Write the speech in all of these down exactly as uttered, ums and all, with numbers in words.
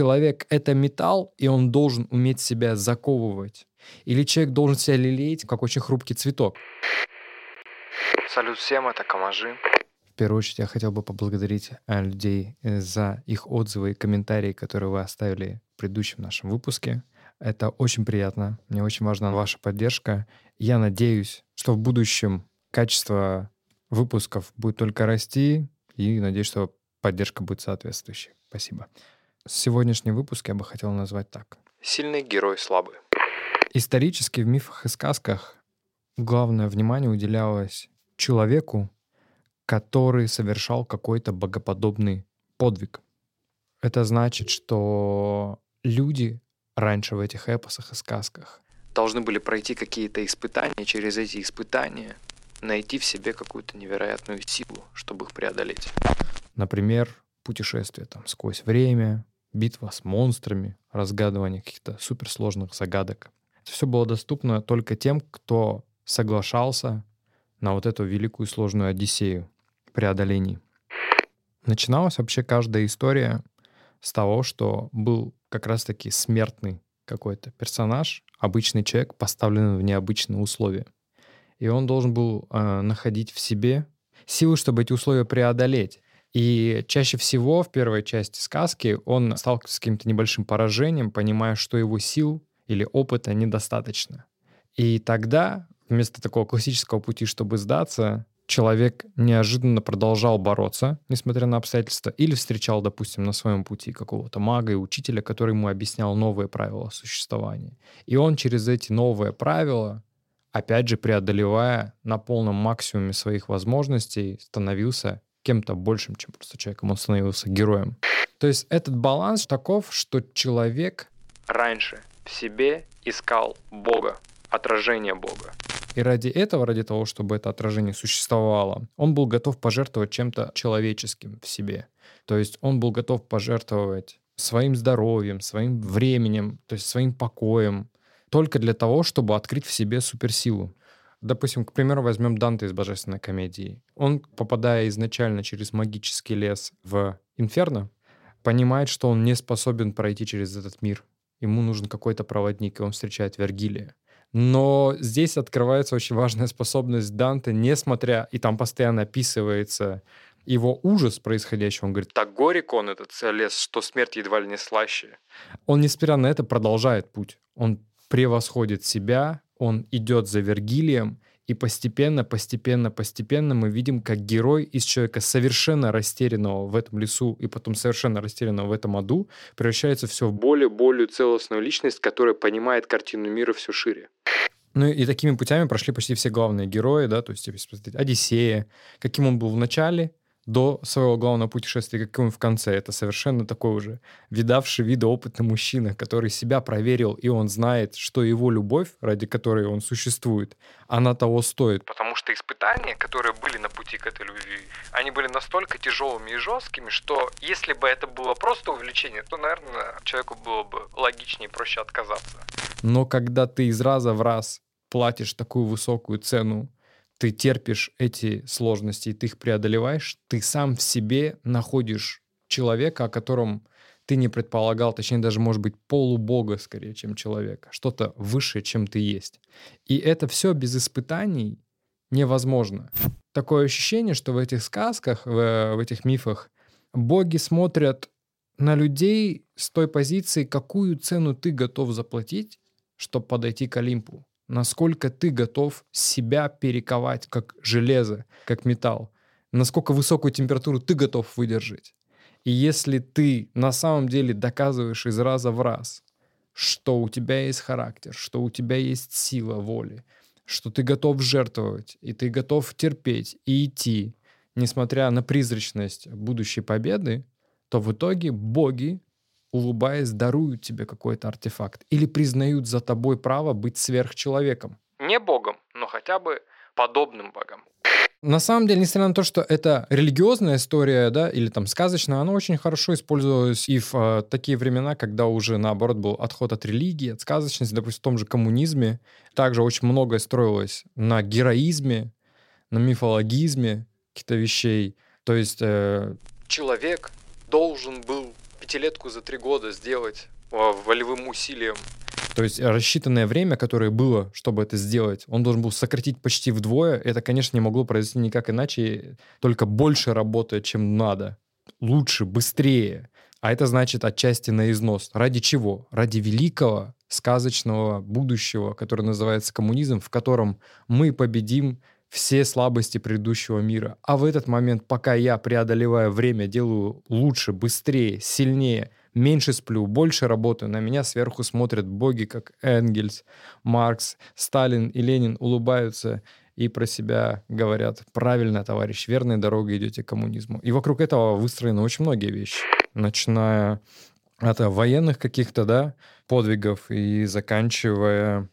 человек — это металл, и он должен уметь себя заковывать. Или человек должен себя лелеять, как очень хрупкий цветок. Салют всем, это Комажи. В первую очередь я хотел бы поблагодарить людей за их отзывы и комментарии, которые вы оставили в предыдущем нашем выпуске. Это очень приятно. Мне очень важна ваша поддержка. Я надеюсь, что в будущем качество выпусков будет только расти, и надеюсь, что поддержка будет соответствующей. Спасибо. Сегодняшний выпуск я бы хотел назвать так. Сильный герой слабый. Исторически в мифах и сказках главное внимание уделялось человеку, который совершал какой-то богоподобный подвиг. Это значит, что люди раньше в этих эпосах и сказках должны были пройти какие-то испытания, через эти испытания найти в себе какую-то невероятную силу, чтобы их преодолеть. Например, путешествие там, сквозь время, битва с монстрами, разгадывание каких-то суперсложных загадок. Это все было доступно только тем, кто соглашался на вот эту великую сложную Одиссею преодолений. Начиналась вообще каждая история с того, что был как раз-таки смертный какой-то персонаж, обычный человек, поставленный в необычные условия. И он должен был э, находить в себе силы, чтобы эти условия преодолеть. И чаще всего в первой части сказки он сталкивался с каким-то небольшим поражением, понимая, что его сил или опыта недостаточно. И тогда, вместо такого классического пути, чтобы сдаться, человек неожиданно продолжал бороться, несмотря на обстоятельства, или встречал, допустим, на своем пути какого-то мага и учителя, который ему объяснял новые правила существования. И он через эти новые правила, опять же, преодолевая на полном максимуме своих возможностей, становился кем-то большим, чем просто человеком, он становился героем. То есть этот баланс таков, что человек раньше в себе искал Бога, отражение Бога. И ради этого, ради того, чтобы это отражение существовало, он был готов пожертвовать чем-то человеческим в себе. То есть он был готов пожертвовать своим здоровьем, своим временем, то есть своим покоем, только для того, чтобы открыть в себе суперсилу. Допустим, к примеру, возьмем Данте из «Божественной комедии». Он, попадая изначально через магический лес в инферно, понимает, что он не способен пройти через этот мир. Ему нужен какой-то проводник, и он встречает Вергилия. Но здесь открывается очень важная способность Данте, несмотря... И там постоянно описывается его ужас происходящего. Он говорит, так горек он, этот лес, что смерть едва ли не слаще. Он, несмотря на это, продолжает путь. Он превосходит себя, он идет за Вергилием, и постепенно, постепенно, постепенно мы видим, как герой из человека, совершенно растерянного в этом лесу и потом совершенно растерянного в этом аду, превращается все в более-более целостную личность, которая понимает картину мира все шире. Ну и такими путями прошли почти все главные герои, да, то есть если посмотреть Одиссея, каким он был в начале, до своего главного путешествия, каким он в конце. Это совершенно такой уже видавший виды опытный мужчина, который себя проверил, и он знает, что его любовь, ради которой он существует, она того стоит. Потому что испытания, которые были на пути к этой любви, они были настолько тяжелыми и жесткими, что если бы это было просто увлечение, то, наверное, человеку было бы логичнее и проще отказаться. Но когда ты из раза в раз платишь такую высокую цену, ты терпишь эти сложности, и ты их преодолеваешь, ты сам в себе находишь человека, о котором ты не предполагал, точнее даже, может быть, полубога скорее, чем человека, что-то выше, чем ты есть. И это все без испытаний невозможно. Такое ощущение, что в этих сказках, в, в этих мифах боги смотрят на людей с той позиции, какую цену ты готов заплатить, чтобы подойти к Олимпу. Насколько ты готов себя перековать как железо, как металл, насколько высокую температуру ты готов выдержать. И если ты на самом деле доказываешь из раза в раз, что у тебя есть характер, что у тебя есть сила воли, что ты готов жертвовать, и ты готов терпеть и идти, несмотря на призрачность будущей победы, то в итоге боги, улыбаясь, даруют тебе какой-то артефакт или признают за тобой право быть сверхчеловеком. Не богом, но хотя бы подобным богам. На самом деле, несмотря на то, что это религиозная история, да, или там сказочная, она очень хорошо использовалась и в э, такие времена, когда уже, наоборот, был отход от религии, от сказочности, допустим, в том же коммунизме. Также очень многое строилось на героизме, на мифологизме каких-то вещей. То есть э, человек должен был пятилетку за три года сделать волевым усилием. То есть рассчитанное время, которое было, чтобы это сделать, он должен был сократить почти вдвое. Это, конечно, не могло произойти никак иначе, только больше работы, чем надо. Лучше, быстрее. А это значит отчасти на износ. Ради чего? Ради великого, сказочного будущего, которое называется коммунизм, в котором мы победим все слабости предыдущего мира. А в этот момент, пока я, преодолевая время, делаю лучше, быстрее, сильнее, меньше сплю, больше работаю, на меня сверху смотрят боги, как Энгельс, Маркс, Сталин и Ленин, улыбаются и про себя говорят: правильно, товарищ, верной дорогой идете к коммунизму. И вокруг этого выстроены очень многие вещи, начиная от военных каких-то, да, подвигов и заканчивая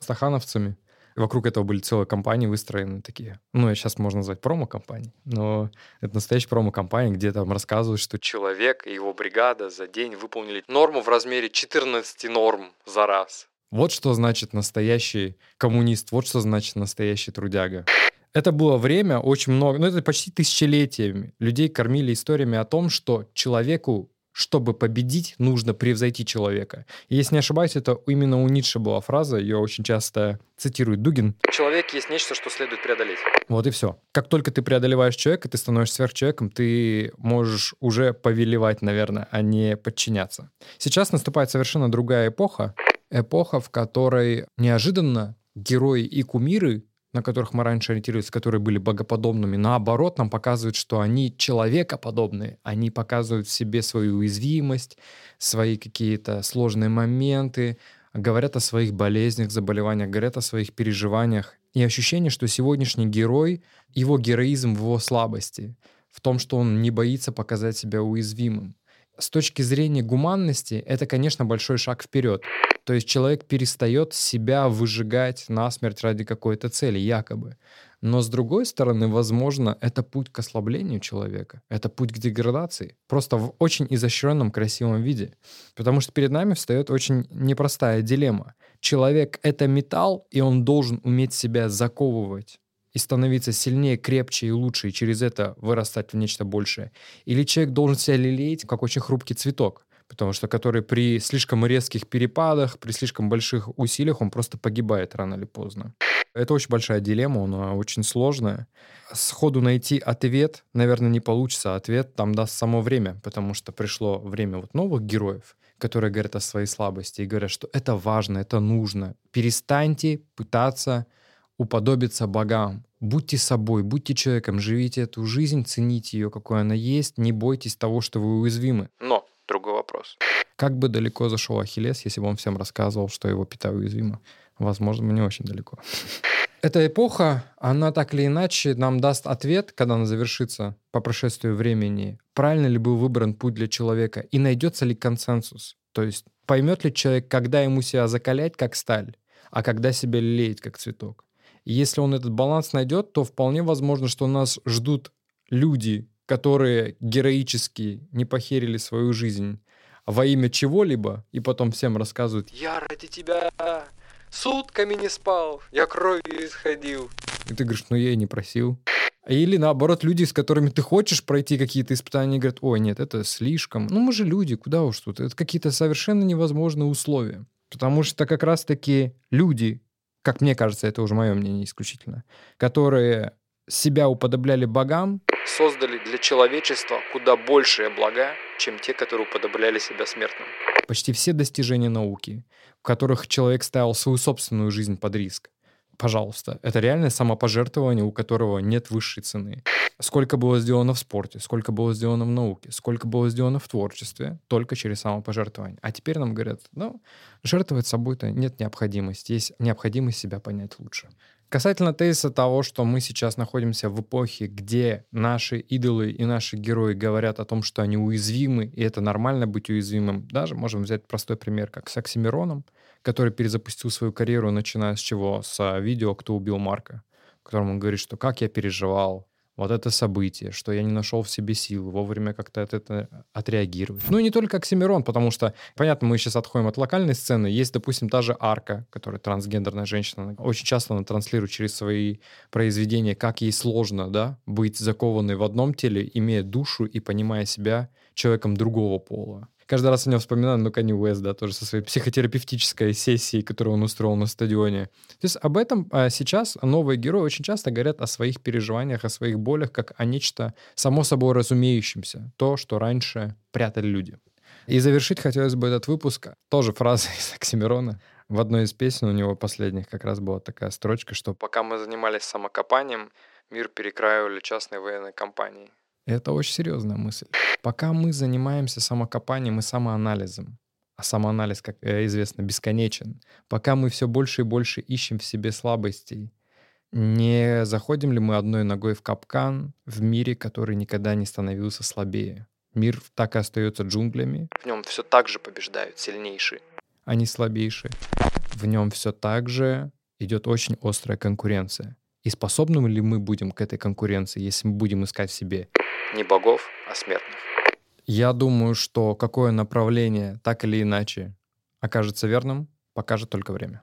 стахановцами. Вокруг этого были целые компании выстроены такие. Ну, сейчас можно назвать промо-компанией, но это настоящая промо-компания, где там рассказывают, что человек и его бригада за день выполнили норму в размере четырнадцати норм за раз. Вот что значит настоящий коммунист, вот что значит настоящий трудяга. Это было время очень много, ну это почти тысячелетиями. Людей кормили историями о том, что человеку, чтобы победить, нужно превзойти человека. И, если не ошибаюсь, это именно у Ницше была фраза, ее очень часто цитирует Дугин. Человек есть нечто, что следует преодолеть. Вот и все. Как только ты преодолеваешь человека, ты становишься сверхчеловеком, ты можешь уже повелевать, наверное, а не подчиняться. Сейчас наступает совершенно другая эпоха. Эпоха, в которой неожиданно герои и кумиры, на которых мы раньше ориентировались, которые были богоподобными, наоборот, нам показывают, что они человекоподобные. Они показывают в себе свою уязвимость, свои какие-то сложные моменты, говорят о своих болезнях, заболеваниях, говорят о своих переживаниях. И ощущение, что сегодняшний герой, его героизм в его слабости, в том, что он не боится показать себя уязвимым. С точки зрения гуманности, это, конечно, большой шаг вперед. То есть человек перестает себя выжигать насмерть ради какой-то цели, якобы. Но, с другой стороны, возможно, это путь к ослаблению человека, это путь к деградации, просто в очень изощренном, красивом виде. Потому что перед нами встает очень непростая дилемма. Человек — это металл, и он должен уметь себя заковывать и становиться сильнее, крепче и лучше, и через это вырастать в нечто большее. Или человек должен себя лелеять, как очень хрупкий цветок, потому что который при слишком резких перепадах, при слишком больших усилиях, он просто погибает рано или поздно. Это очень большая дилемма, она очень сложная. Сходу найти ответ, наверное, не получится. Ответ там даст само время, потому что пришло время вот новых героев, которые говорят о своей слабости и говорят, что это важно, это нужно. Перестаньте пытаться уподобиться богам. Будьте собой, будьте человеком, живите эту жизнь, цените ее, какой она есть, не бойтесь того, что вы уязвимы. Но другой вопрос. Как бы далеко зашел Ахиллес, если бы он всем рассказывал, что его пята уязвима? Возможно, не очень далеко. Эта эпоха, она так или иначе нам даст ответ, когда она завершится по прошествию времени, правильно ли был выбран путь для человека и найдется ли консенсус. То есть поймет ли человек, когда ему себя закалять, как сталь, а когда себя лелеять, как цветок. Если он этот баланс найдет, то вполне возможно, что нас ждут люди, которые героически не похерили свою жизнь во имя чего-либо, и потом всем рассказывают: «Я ради тебя сутками не спал, я кровью исходил». И ты говоришь: «Ну я и не просил». Или наоборот, люди, с которыми ты хочешь пройти какие-то испытания, говорят: «Ой, нет, это слишком. Ну мы же люди, куда уж тут». Это какие-то совершенно невозможные условия. Потому что как раз-таки люди, как мне кажется, это уже мое мнение исключительно, которые себя уподобляли богам, создали для человечества куда большие блага, чем те, которые уподобляли себя смертным. Почти все достижения науки, в которых человек ставил свою собственную жизнь под риск, пожалуйста, это реальное самопожертвование, у которого нет высшей цены. Сколько было сделано в спорте, сколько было сделано в науке, сколько было сделано в творчестве, только через самопожертвование. А теперь нам говорят: ну, жертвовать собой-то нет необходимости, есть необходимость себя понять лучше. Касательно тезиса того, что мы сейчас находимся в эпохе, где наши идолы и наши герои говорят о том, что они уязвимы, и это нормально быть уязвимым. Даже можем взять простой пример, как с Оксимироном, который перезапустил свою карьеру, начиная с чего? С видео «Кто убил Марка», в котором он говорит, что как я переживал вот это событие, что я не нашел в себе сил вовремя как-то от это отреагировать. Ну и не только Оксимирон, потому что, понятно, мы сейчас отходим от локальной сцены. Есть, допустим, та же Арка, которая трансгендерная женщина. Очень часто она транслирует через свои произведения, как ей сложно, да, быть закованной в одном теле, имея душу и понимая себя человеком другого пола. каждый раз о нем вспоминаю, ну, Каню Уэз, да, тоже со своей психотерапевтической сессией, которую он устроил на стадионе. То есть об этом а сейчас новые герои очень часто говорят о своих переживаниях, о своих болях, как о нечто само собой разумеющемся, то, что раньше прятали люди. И завершить хотелось бы этот выпуск тоже фразой из Оксимирона. В одной из песен у него последних как раз была такая строчка, что «пока мы занимались самокопанием, мир перекраивали частные военные компании». Это очень серьезная мысль. Пока мы занимаемся самокопанием и самоанализом, а самоанализ, как известно, бесконечен, пока мы все больше и больше ищем в себе слабостей, не заходим ли мы одной ногой в капкан в мире, который никогда не становился слабее? Мир так и остается джунглями. В нем все так же побеждают сильнейшие, а не слабейшие. В нем все так же идет очень острая конкуренция. И способны ли мы будем к этой конкуренции, если мы будем искать в себе не богов, а смертных? Я думаю, что какое направление так или иначе окажется верным, покажет только время.